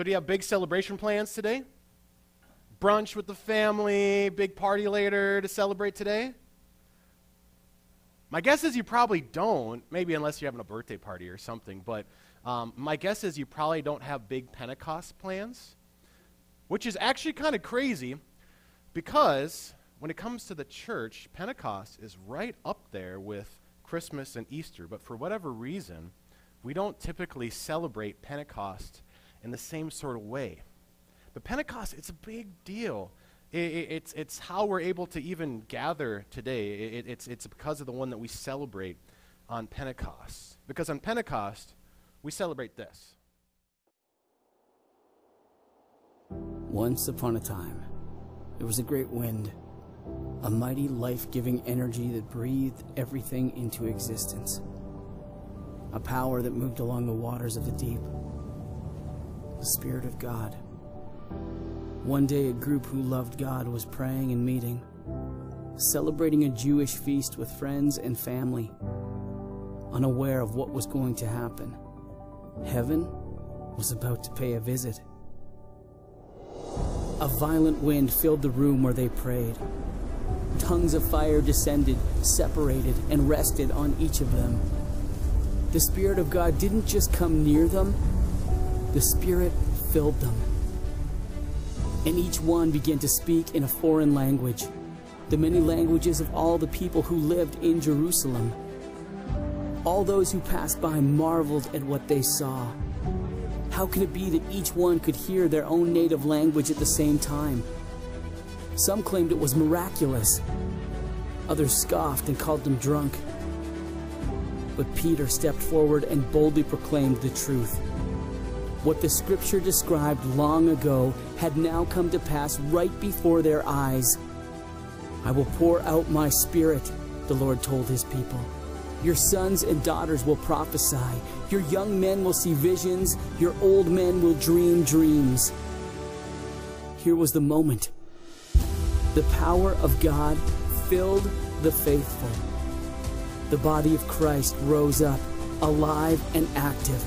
So do you have big celebration plans today? Brunch with the family, big party later to celebrate today? My guess is you probably don't, maybe unless you're having a birthday party or something, but my guess is you probably don't have big Pentecost plans, which is actually kind of crazy because when it comes to the church, Pentecost is right up there with Christmas and Easter, but for whatever reason, we don't typically celebrate Pentecost in the same sort of way. But Pentecost, it's a big deal. It's how we're able to even gather today. It's because of the one that we celebrate on Pentecost. Because on Pentecost, we celebrate this. Once upon a time, there was a great wind, a mighty life-giving energy that breathed everything into existence, a power that moved along the waters of the deep, the Spirit of God. One day, a group who loved God was praying and meeting, celebrating a Jewish feast with friends and family, unaware of what was going to happen. Heaven was about to pay a visit. A violent wind filled the room where they prayed. Tongues of fire descended, separated, and rested on each of them. The Spirit of God didn't just come near them, the Spirit filled them. And each one began to speak in a foreign language, the many languages of all the people who lived in Jerusalem. All those who passed by marveled at what they saw. How could it be that each one could hear their own native language at the same time? Some claimed it was miraculous. Others scoffed and called them drunk. But Peter stepped forward and boldly proclaimed the truth. What the Scripture described long ago had now come to pass right before their eyes. "I will pour out my Spirit," the Lord told his people. "Your sons and daughters will prophesy. Your young men will see visions. Your old men will dream dreams." Here was the moment. The power of God filled the faithful. The body of Christ rose up, alive and active,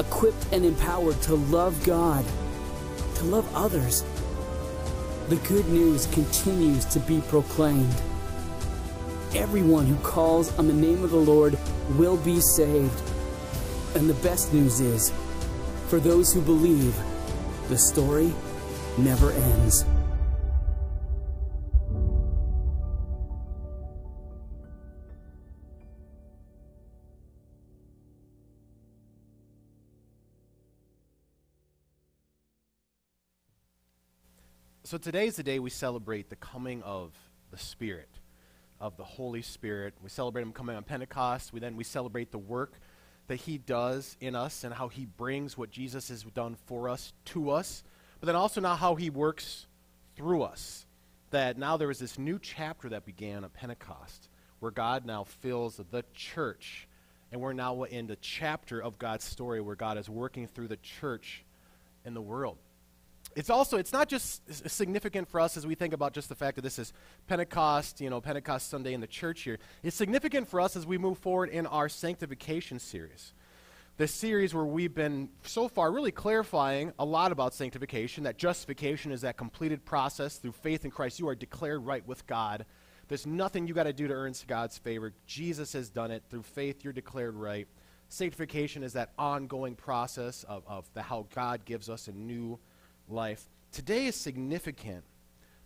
equipped and empowered to love God, to love others. The good news continues to be proclaimed. Everyone who calls on the name of the Lord will be saved. And the best news is, for those who believe, the story never ends. So today's the day we celebrate the coming of the Spirit, of the Holy Spirit. We celebrate him coming on Pentecost. We celebrate the work that he does in us and how he brings what Jesus has done for us to us. But then also now how he works through us. That now there is this new chapter that began at Pentecost where God now fills the church. And we're now in the chapter of God's story where God is working through the church in the world. It's not just significant for us as we think about just the fact that this is Pentecost, you know, Pentecost Sunday in the church year. It's significant for us as we move forward in our sanctification series. This series where we've been so far really clarifying a lot about sanctification, that justification is that completed process through faith in Christ. You are declared right with God. There's nothing you got to do to earn God's favor. Jesus has done it. Through faith, you're declared right. Sanctification is that ongoing process of how God gives us a new life. Today is significant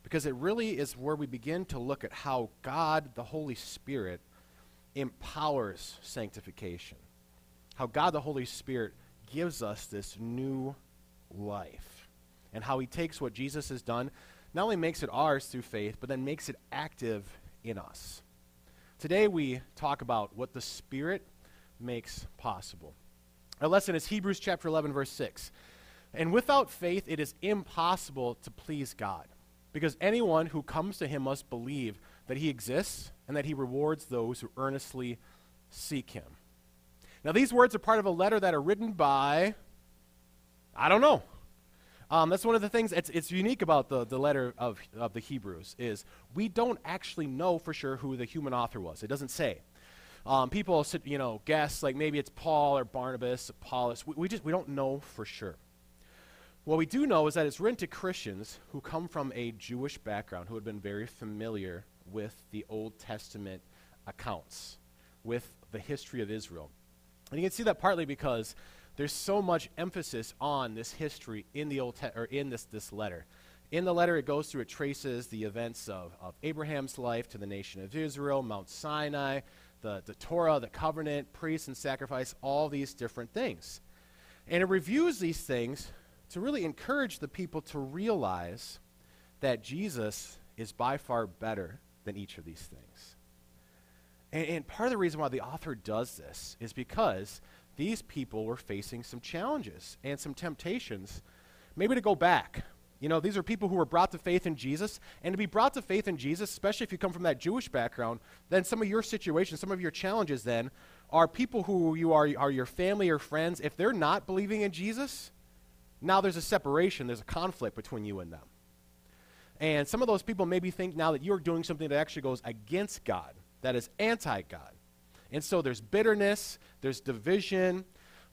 because it really is where we begin to look at how God, the Holy Spirit, empowers sanctification. How God, the Holy Spirit, gives us this new life. And how he takes what Jesus has done, not only makes it ours through faith, but then makes it active in us. Today we talk about what the Spirit makes possible. Our lesson is Hebrews chapter 11, verse 6. "And without faith, it is impossible to please God, because anyone who comes to him must believe that he exists and that he rewards those who earnestly seek him." Now, these words are part of a letter that are written by, I don't know. That's one of the things that's unique about the letter of the Hebrews is we don't actually know for sure who the human author was. It doesn't say. People, you know, guess like maybe it's Paul or Barnabas, Apollos. We don't know for sure. What we do know is that it's written to Christians who come from a Jewish background, who had been very familiar with the Old Testament accounts, with the history of Israel. And you can see that partly because there's so much emphasis on this history in the this letter. In the letter, it goes through, it traces the events of Abraham's life to the nation of Israel, Mount Sinai, the Torah, the covenant, priests and sacrifice, all these different things. And it reviews these things to really encourage the people to realize that Jesus is by far better than each of these things. And part of the reason why the author does this is because these people were facing some challenges and some temptations, maybe to go back. You know, these are people who were brought to faith in Jesus, and to be brought to faith in Jesus, especially if you come from that Jewish background, then some of your situations, some of your challenges then, are people who you are your family or friends. If they're not believing in Jesus, now there's a separation, there's a conflict between you and them. And some of those people maybe think now that you're doing something that actually goes against God, that is anti-God. And so there's bitterness, there's division,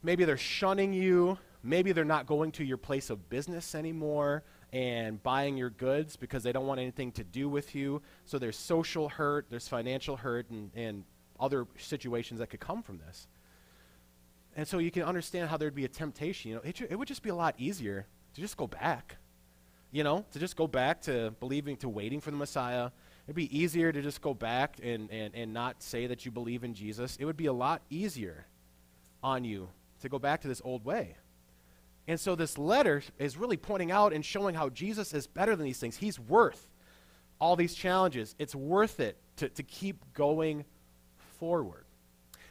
maybe they're shunning you, maybe they're not going to your place of business anymore and buying your goods because they don't want anything to do with you. So there's social hurt, there's financial hurt, and other situations that could come from this. And so you can understand how there'd be a temptation. You know, it would just be a lot easier to just go back, you know, to just go back to believing, to waiting for the Messiah. It'd be easier to just go back and not say that you believe in Jesus. It would be a lot easier on you to go back to this old way. And so this letter is really pointing out and showing how Jesus is better than these things. He's worth all these challenges. It's worth it to keep going forward.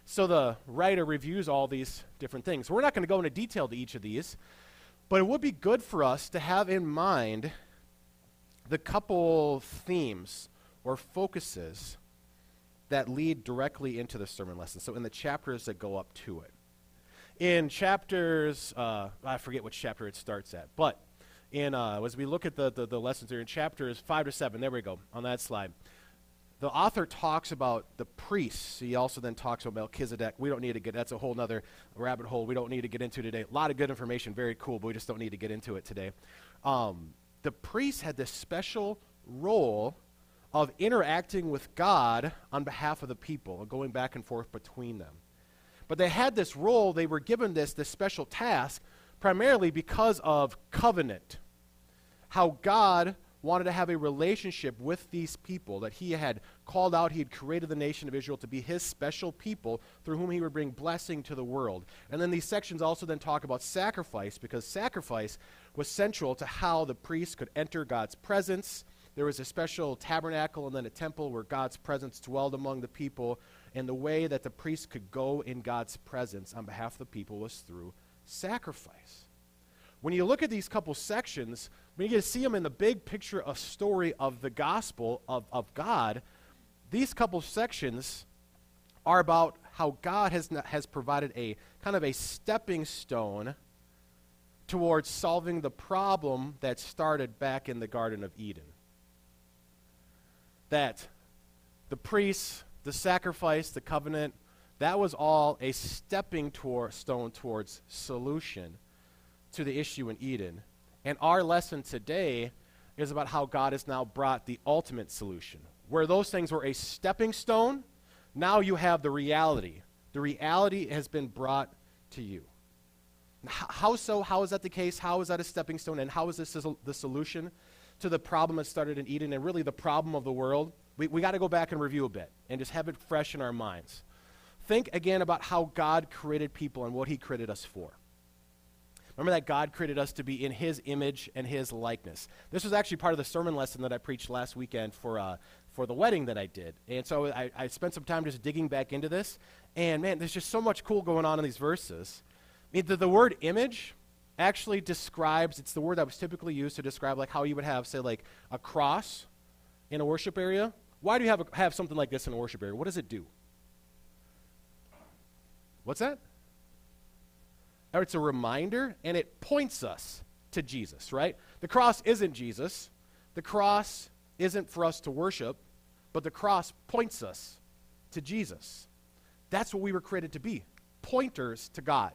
So the writer reviews all these different things. We're not going to go into detail to each of these, but it would be good for us to have in mind the couple themes or focuses that lead directly into the sermon lesson, so in the chapters that go up to it. In chapters, I forget which chapter it starts at, but in as we look at the lessons here in chapters 5 to 7, there we go, on that slide, the author talks about the priests. He also then talks about Melchizedek. We don't need to get, that's a whole nother rabbit hole we don't need to get into today. A lot of good information, very cool, but we just don't need to get into it today. The priests had this special role of interacting with God on behalf of the people, going back and forth between them. But they had this role, they were given this special task, primarily because of covenant. How God wanted to have a relationship with these people that he had called out, he had created the nation of Israel to be his special people through whom he would bring blessing to the world. And then these sections also then talk about sacrifice, because sacrifice was central to how the priests could enter God's presence. There was a special tabernacle and then a temple where God's presence dwelled among the people. And the way that the priest could go in God's presence on behalf of the people was through sacrifice. When you look at these couple sections, when you get to see them in the big picture, a story of the gospel of God, these couple sections are about how God has provided a kind of a stepping stone towards solving the problem that started back in the Garden of Eden. That the priests, the sacrifice, the covenant, that was all a stepping stone towards solution to the issue in Eden. And our lesson today is about how God has now brought the ultimate solution. Where those things were a stepping stone, now you have the reality. The reality has been brought to you. How so? How is that the case? How is that a stepping stone? And how is this the solution to the problem that started in Eden and really the problem of the world? We got to go back and review a bit and just have it fresh in our minds. Think again about how God created people and what he created us for. Remember that God created us to be in his image and his likeness. This was actually part of the sermon lesson that I preached last weekend for the wedding that I did. And so I spent some time just digging back into this. And man, there's just so much cool going on in these verses. I mean, the word image actually describes, it's the word that was typically used to describe like how you would have, say, like a cross in a worship area. Why do you have something like this in a worship area? What does it do? What's that? It's a reminder, and it points us to Jesus, right? The cross isn't Jesus. The cross isn't for us to worship, but the cross points us to Jesus. That's what we were created to be, pointers to God.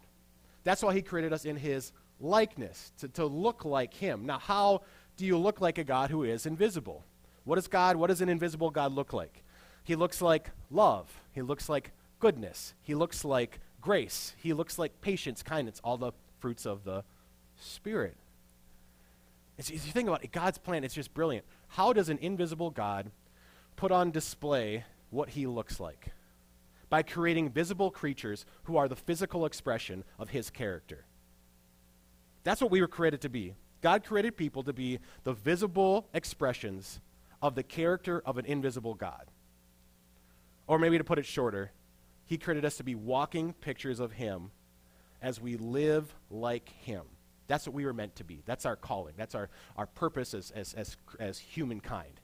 That's why he created us in his likeness, to look like him. Now, how do you look like a God who is invisible? What does an invisible God look like? He looks like love. He looks like goodness. He looks like grace. He looks like patience, kindness, all the fruits of the Spirit. As you think about it, God's plan, it's just brilliant. How does an invisible God put on display what he looks like? By creating visible creatures who are the physical expression of his character. That's what we were created to be. God created people to be the visible expressions of the character of an invisible God. Or maybe to put it shorter, he created us to be walking pictures of him as we live like him. That's what we were meant to be. That's our calling. That's our purpose as humankind,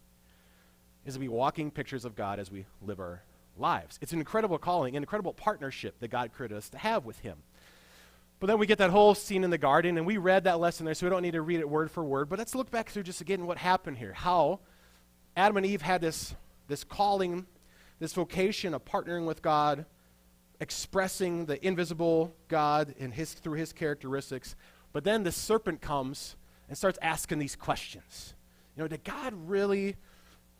is to be walking pictures of God as we live our lives. It's an incredible calling, an incredible partnership that God created us to have with him. But then we get that whole scene in the garden, and we read that lesson there, so we don't need to read it word for word. But let's look back through just again what happened here, how Adam and Eve had this calling, this vocation of partnering with God, expressing the invisible God through his characteristics. But then the serpent comes and starts asking these questions. You know, did God really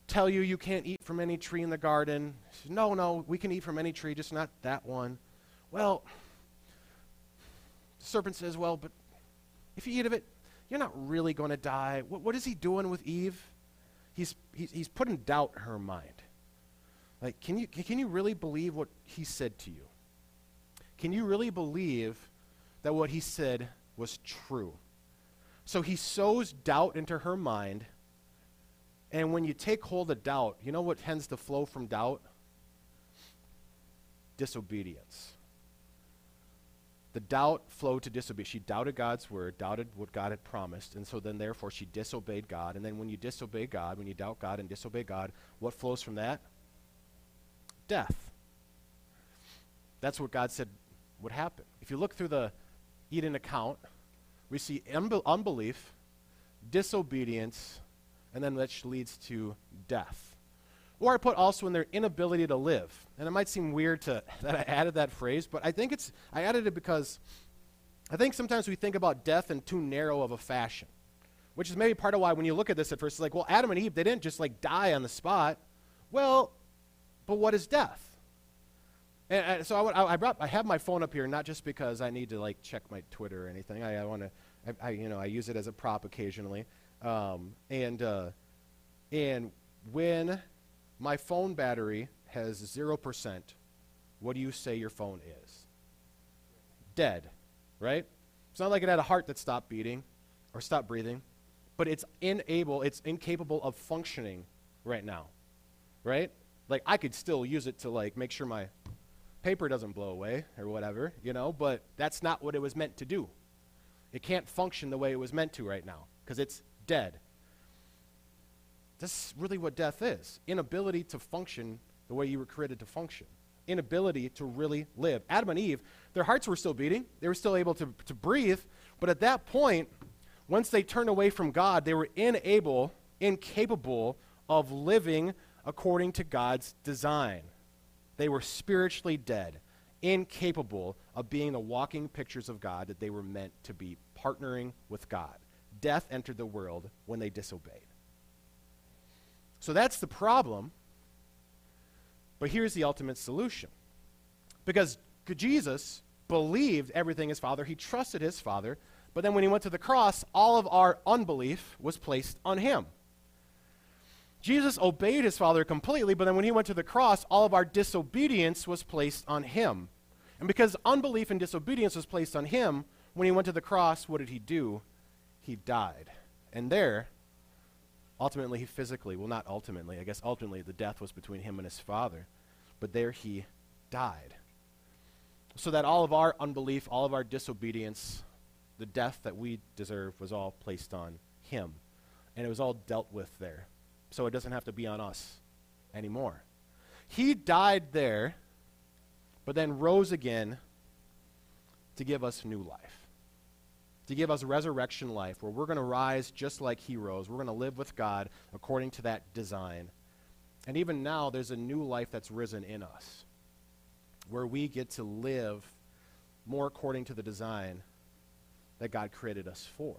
tell you you can't eat from any tree in the garden? Said, no, we can eat from any tree, just not that one. Well, the serpent says, well, but if you eat of it, you're not really going to die. What is he doing with Eve? He's putting doubt in her mind. Like, can you really believe what he said to you? Can you really believe that what he said was true? So he sows doubt into her mind, and when you take hold of doubt, you know what tends to flow from doubt? Disobedience. The doubt flowed to disobedience. She doubted God's word, doubted what God had promised, and so then therefore she disobeyed God. And then when you disobey God, when you doubt God and disobey God, what flows from that? Death. That's what God said would happen. If you look through the Eden account, we see unbelief, disobedience, and then which leads to death. Or I put also in their inability to live. And it might seem weird that I added that phrase, but I added it because I think sometimes we think about death in too narrow of a fashion, which is maybe part of why when you look at this at first, it's like, well, Adam and Eve, they didn't just like die on the spot. Well, but what is death? And so I have my phone up here, not just because I need to like check my Twitter or anything. I use it as a prop occasionally. And when my phone battery has 0%, what do you say your phone is? Dead, right? It's not like it had a heart that stopped beating or stopped breathing, but it's incapable of functioning right now, right? Like I could still use it to like make sure my paper doesn't blow away or whatever, you know, but that's not what it was meant to do. It can't function the way it was meant to right now because it's dead. That's really what death is. Inability to function the way you were created to function. Inability to really live. Adam and Eve, their hearts were still beating. They were still able to breathe. But at that point, once they turned away from God, they were incapable of living according to God's design. They were spiritually dead, incapable of being the walking pictures of God that they were meant to be, partnering with God. Death entered the world when they disobeyed. So that's the problem, but here's the ultimate solution. Because Jesus believed everything his Father, he trusted his Father, but then when he went to the cross, all of our unbelief was placed on him. Jesus obeyed his Father completely, but then when he went to the cross, all of our disobedience was placed on him. And because unbelief and disobedience was placed on him, when he went to the cross, what did he do? He died. And there, ultimately, he physically, well, not ultimately, I guess ultimately the death was between him and his Father, but there he died. So that all of our unbelief, all of our disobedience, the death that we deserve was all placed on him. And it was all dealt with there. So it doesn't have to be on us anymore. He died there, but then rose again to give us new life. To give us resurrection life, where we're going to rise just like he rose. We're going to live with God according to that design. And even now, there's a new life that's risen in us, where we get to live more according to the design that God created us for.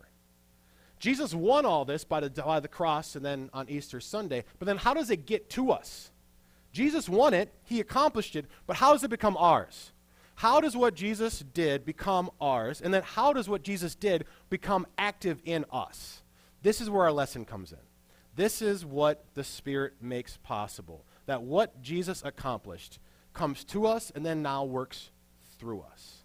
Jesus won all this by the cross and then on Easter Sunday. But then how does it get to us? Jesus won it. He accomplished it. But how does it become ours? How does what Jesus did become ours? And then how does what Jesus did become active in us? This is where our lesson comes in. This is what the Spirit makes possible. That what Jesus accomplished comes to us and then now works through us.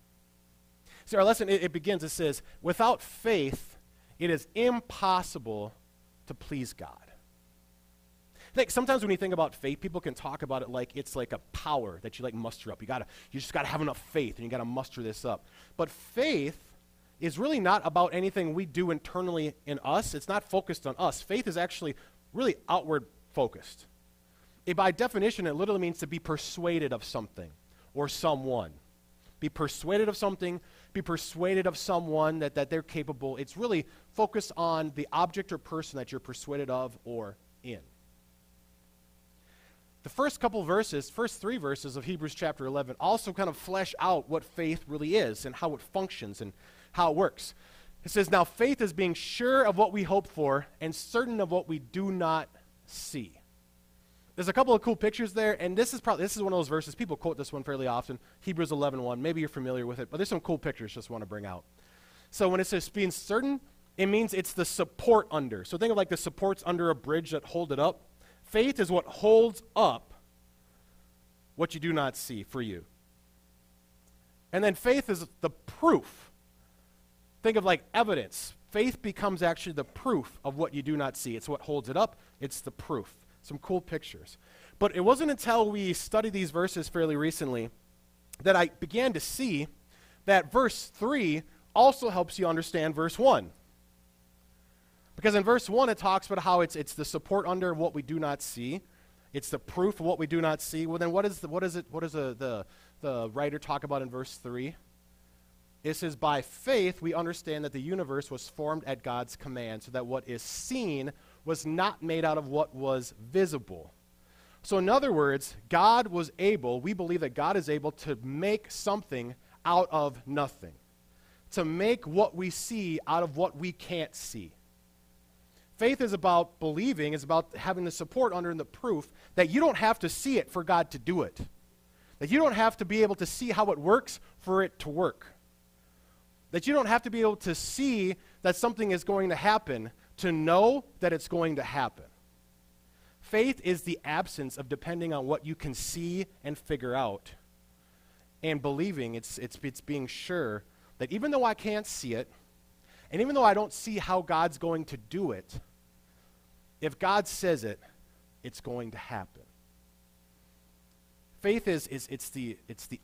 See, our lesson, it begins, it says, without faith, it is impossible to please God. I think sometimes when you think about faith, people can talk about it like it's like a power that you like muster up. You just got to have enough faith and you got to muster this up. But faith is really not about anything we do internally in us. It's not focused on us. Faith is actually really outward focused. It, by definition, it literally means to be persuaded of something or someone. Be persuaded of something, be persuaded of someone that they're capable. It's really focused on the object or person that you're persuaded of or in. The first three verses of Hebrews chapter 11 also kind of flesh out what faith really is and how it functions and how it works. It says, now faith is being sure of what we hope for and certain of what we do not see. There's a couple of cool pictures there, and this is one of those verses. People quote this one fairly often, Hebrews 11:1. Maybe you're familiar with it, but there's some cool pictures just want to bring out. So when it says being certain, it means it's the support under. So think of like the supports under a bridge that hold it up. Faith is what holds up what you do not see for you. And then faith is the proof. Think of like evidence. Faith becomes actually the proof of what you do not see. It's what holds it up. It's the proof. Some cool pictures. But it wasn't until we studied these verses fairly recently that I began to see that verse 3 also helps you understand verse 1. Because in verse 1 it talks about how it's the support under what we do not see. It's the proof of what we do not see. Well, then what does the writer talk about in verse 3? It says, by faith we understand that the universe was formed at God's command, so that what is seen was not made out of what was visible. So in other words, God was able, we believe that God is able to make something out of nothing, to make what we see out of what we can't see. Faith is about believing, is about having the support under and the proof that you don't have to see it for God to do it, that you don't have to be able to see how it works for it to work, that you don't have to be able to see that something is going to happen to know that it's going to happen. Faith is the absence of depending on what you can see and figure out, and believing it's being sure that even though I can't see it, and even though I don't see how God's going to do it, if God says it, it's going to happen. Faith is the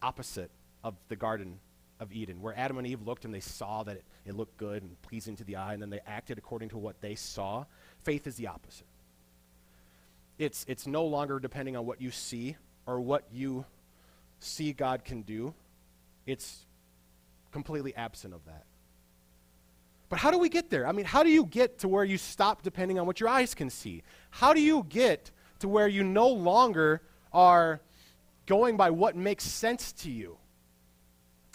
opposite of the Garden of Eden, where Adam and Eve looked and they saw that it looked good and pleasing to the eye, and then they acted according to what they saw. Faith is the opposite. It's no longer depending on what you see or what you see God can do. It's completely absent of that. But how do we get there? I mean, how do you get to where you stop depending on what your eyes can see? How do you get to where you no longer are going by what makes sense to you?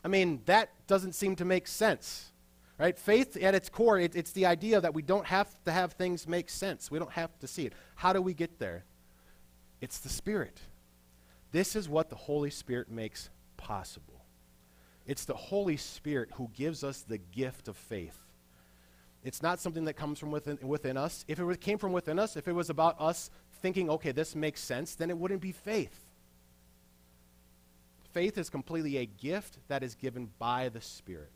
I mean, that doesn't seem to make sense, right? Faith at its core, it's the idea that we don't have to have things make sense. We don't have to see it. How do we get there? It's the Spirit. This is what the Holy Spirit makes possible. It's the Holy Spirit who gives us the gift of faith. It's not something that comes from within us. If it came from within us, if it was about us thinking, okay, this makes sense, then it wouldn't be faith. Faith is completely a gift that is given by the Spirit,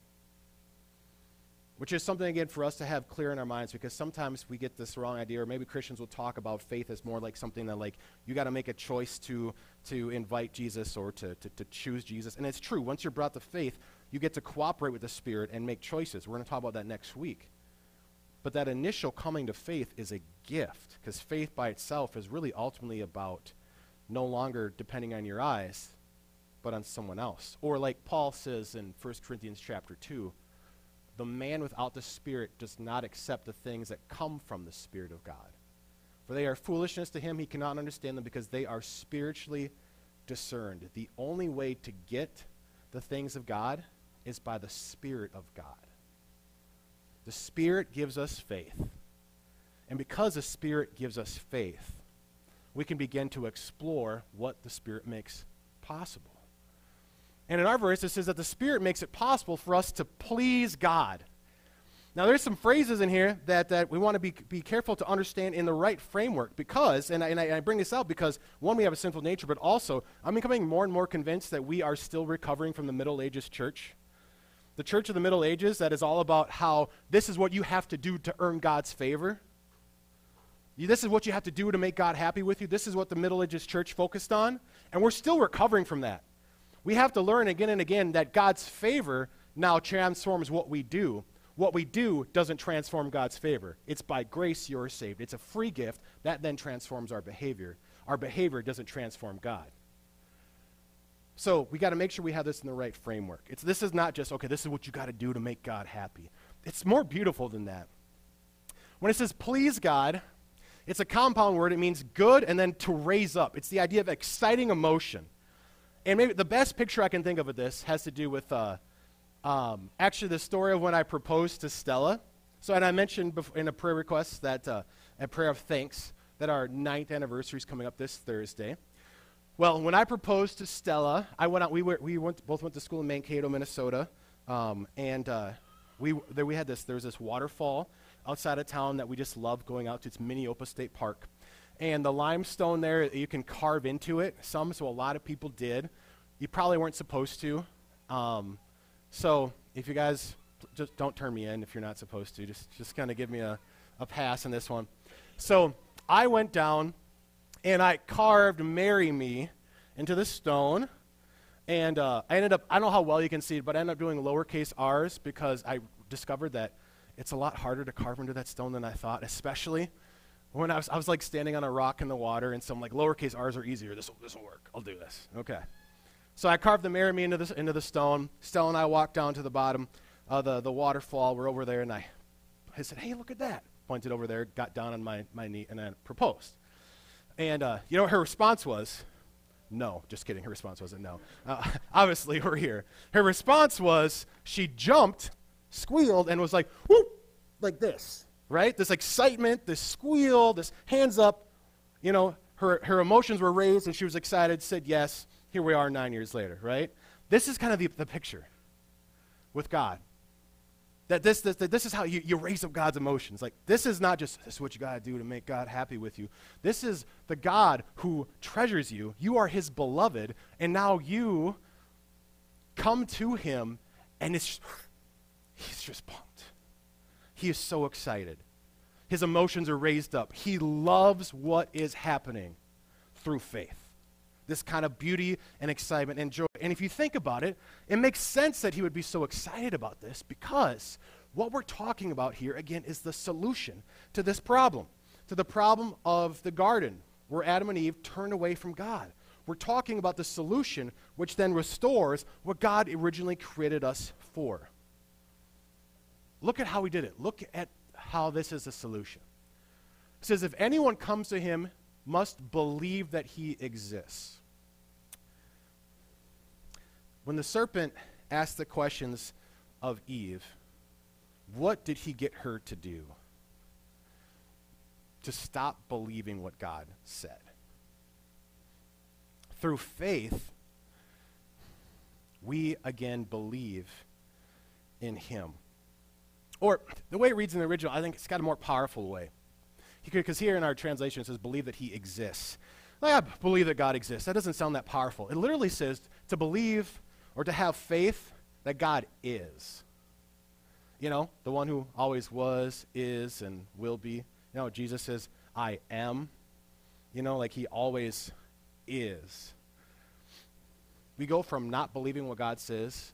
which is something, again, for us to have clear in our minds, because sometimes we get this wrong idea, or maybe Christians will talk about faith as more like something that, like, you got to make a choice to invite Jesus or to choose Jesus. And it's true. Once you're brought to faith, you get to cooperate with the Spirit and make choices. We're going to talk about that next week. But that initial coming to faith is a gift, because faith by itself is really ultimately about no longer depending on your eyes, but on someone else. Or like Paul says in 1 Corinthians chapter 2, the man without the Spirit does not accept the things that come from the Spirit of God. For they are foolishness to him, he cannot understand them because they are spiritually discerned. The only way to get the things of God is by the Spirit of God. The Spirit gives us faith. And because the Spirit gives us faith, we can begin to explore what the Spirit makes possible. And in our verse, it says that the Spirit makes it possible for us to please God. Now, there's some phrases in here that we want to be careful to understand in the right framework because, and I bring this out because, one, we have a sinful nature, but also I'm becoming more and more convinced that we are still recovering from the Middle Ages church. The church of the Middle Ages that is all about how this is what you have to do to earn God's favor. This is what you have to do to make God happy with you. This is what the Middle Ages church focused on, and we're still recovering from that. We have to learn again and again that God's favor now transforms what we do. What we do doesn't transform God's favor. It's by grace you're saved. It's a free gift. That then transforms our behavior. Our behavior doesn't transform God. So we got to make sure we have this in the right framework. This is not just, okay, this is what you got to do to make God happy. It's more beautiful than that. When it says please God, it's a compound word. It means good and then to raise up. It's the idea of exciting emotion. And maybe the best picture I can think of this has to do with actually the story of when I proposed to Stella. So, and I mentioned in a prayer request that a prayer of thanks that our 9th anniversary is coming up this Thursday. Well, when I proposed to Stella, I went out. We both went to school in Mankato, Minnesota, and there was this waterfall outside of town that we just love going out to. It's Minneopa State Park. And the limestone there, you can carve into it. So a lot of people did. You probably weren't supposed to. So if you guys, just don't turn me in if you're not supposed to. Just kind of give me a pass on this one. So I went down, and I carved Marry Me into the stone. And I ended up, I don't know how well you can see it, but I ended up doing lowercase r's because I discovered that it's a lot harder to carve into that stone than I thought, especially when I was like standing on a rock in the water, and so I'm like, lowercase r's are easier. This will work. I'll do this. Okay. So I carved the Marry Me into the stone. Stella and I walked down to the bottom of the waterfall. We're over there, and I said, hey, look at that. Pointed over there, got down on my knee, and I proposed. And you know what her response was? No. Just kidding. Her response wasn't no. Obviously, we're here. Her response was she jumped, squealed, and was like, whoop, like this. Right? This excitement, this squeal, this hands up, you know, her emotions were raised and she was excited, said yes. Here we are 9 years later, right? This is kind of the picture with God. That this is how you raise up God's emotions. Like, this is not just, this is what you got to do to make God happy with you. This is the God who treasures you. You are his beloved, and now you come to him, and he's just pumped. He is so excited. His emotions are raised up. He loves what is happening through faith. This kind of beauty and excitement and joy. And if you think about it, it makes sense that he would be so excited about this because what we're talking about here, again, is the solution to this problem, to the problem of the garden where Adam and Eve turned away from God. We're talking about the solution which then restores what God originally created us for. Look at how he did it. Look at how this is a solution. It says, if anyone comes to him, must believe that he exists. When the serpent asked the questions of Eve, what did he get her to do? To stop believing what God said. Through faith, we again believe in him. Or the way it reads in the original, I think it's got a more powerful way. Because here in our translation it says, believe that he exists. Like, I believe that God exists. That doesn't sound that powerful. It literally says to believe or to have faith that God is. You know, the one who always was, is, and will be. You know, Jesus says, I am. You know, like he always is. We go from not believing what God says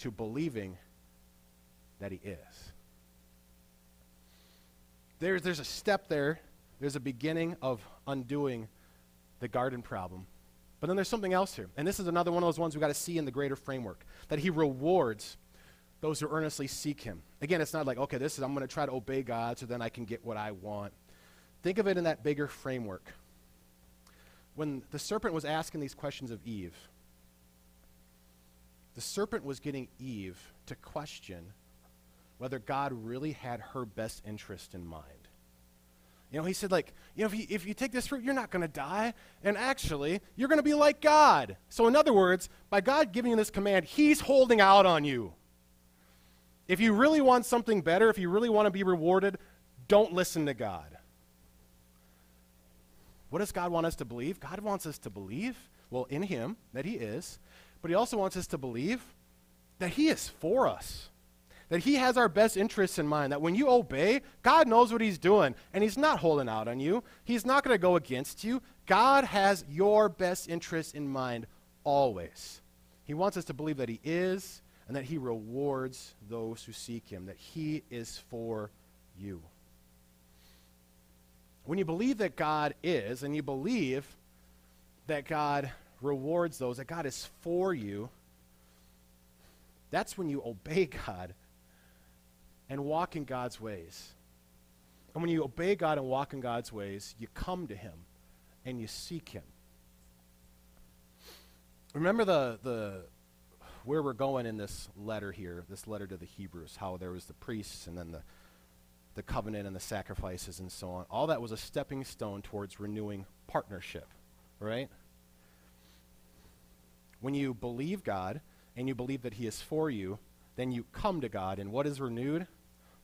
to believing that he is. There's a step there. There's a beginning of undoing the garden problem. But then there's something else here. And this is another one of those ones we've got to see in the greater framework, that he rewards those who earnestly seek him. Again, it's not like, okay, this is, I'm going to try to obey God so then I can get what I want. Think of it in that bigger framework. When the serpent was asking these questions of Eve, The serpent was getting Eve to question whether God really had her best interest in mind. You know, he said, like, you know, if you take this fruit, you're not going to die. And actually, you're going to be like God. So in other words, by God giving you this command, he's holding out on you. If you really want something better, if you really want to be rewarded, don't listen to God. What does God want us to believe? God wants us to believe, well, in him, that he is. But he also wants us to believe that he is for us, that he has our best interests in mind, that when you obey, God knows what he's doing, and he's not holding out on you. He's not going to go against you. God has your best interests in mind always. He wants us to believe that he is and that he rewards those who seek him, that he is for you. When you believe that God is, and you believe that God rewards those, that God is for you, that's when you obey God and walk in God's ways. And when you obey God and walk in God's ways, you come to him and you seek him. Remember where we're going in this letter here, this letter to the Hebrews, how there was the priests and then the covenant and the sacrifices and so on. All that was a stepping stone towards renewing partnership, right? When you believe God and you believe that he is for you, then you come to God. And what is renewed?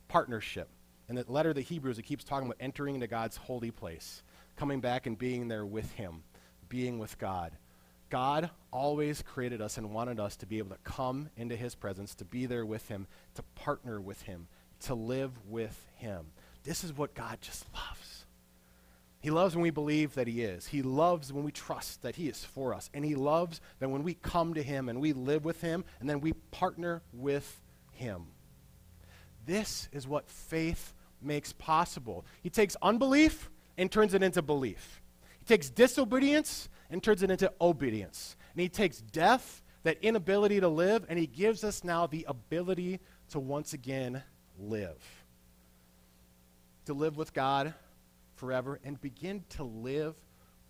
Partnership. In the letter to the Hebrews, it keeps talking about entering into God's holy place, coming back and being there with him, being with God. God always created us and wanted us to be able to come into his presence, to be there with him, to partner with him, to live with him. This is what God just loves. He loves when we believe that he is. He loves when we trust that he is for us. And he loves that when we come to him and we live with him and then we partner with him. This is what faith makes possible. He takes unbelief and turns it into belief. He takes disobedience and turns it into obedience. And he takes death, that inability to live, and he gives us now the ability to once again live. To live with God forever and begin to live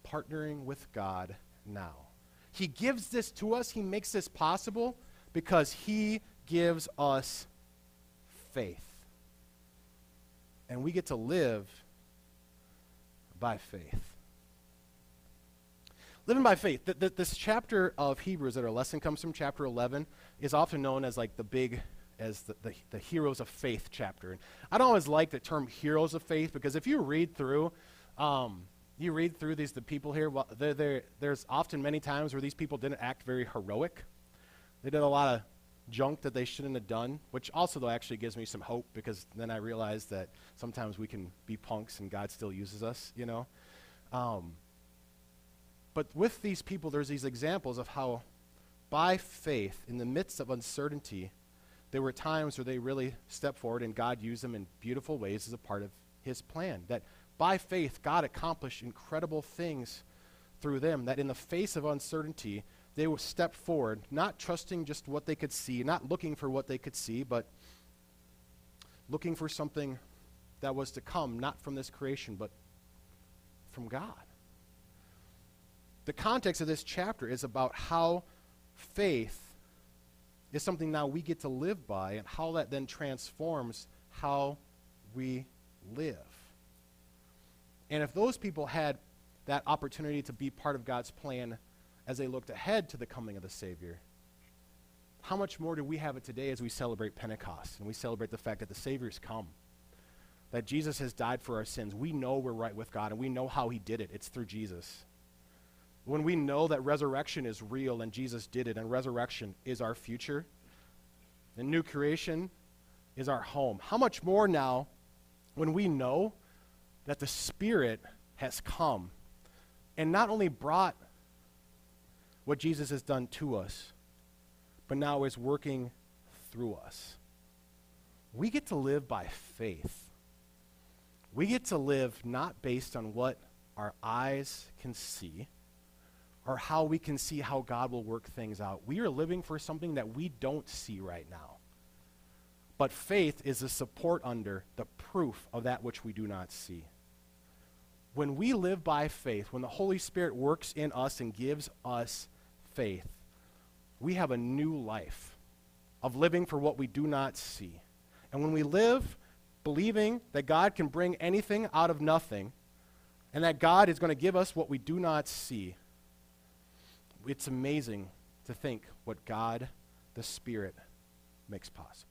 partnering with God now. He gives this to us. He makes this possible because he gives us faith. And we get to live by faith. Living by faith. This chapter of Hebrews that our lesson comes from, chapter 11, is often known as like the heroes of faith chapter. And I don't always like the term heroes of faith because if you read through these, the people here, well, there's often many times where these people didn't act very heroic. They did a lot of junk that they shouldn't have done, which also though actually gives me some hope because then I realize that sometimes we can be punks and God still uses us, you know. But with these people, there's these examples of how by faith, in the midst of uncertainty, there were times where they really stepped forward and God used them in beautiful ways as a part of his plan. That by faith, God accomplished incredible things through them. That in the face of uncertainty, they would step forward, not trusting just what they could see, not looking for what they could see, but looking for something that was to come, not from this creation, but from God. The context of this chapter is about how faith is something now we get to live by and how that then transforms how we live. And if those people had that opportunity to be part of God's plan as they looked ahead to the coming of the Savior, how much more do we have it today as we celebrate Pentecost and we celebrate the fact that the Savior's come, that Jesus has died for our sins. We know we're right with God and we know how he did it. It's through Jesus. When we know that resurrection is real and Jesus did it and resurrection is our future and new creation is our home, how much more now when we know that the Spirit has come and not only brought what Jesus has done to us, but now is working through us. We get to live by faith. We get to live not based on what our eyes can see, or how we can see how God will work things out. We are living for something that we don't see right now. But faith is the support under, the proof of that which we do not see. When we live by faith, when the Holy Spirit works in us and gives us faith, we have a new life of living for what we do not see. And when we live believing that God can bring anything out of nothing and that God is going to give us what we do not see, it's amazing to think what God the Spirit makes possible.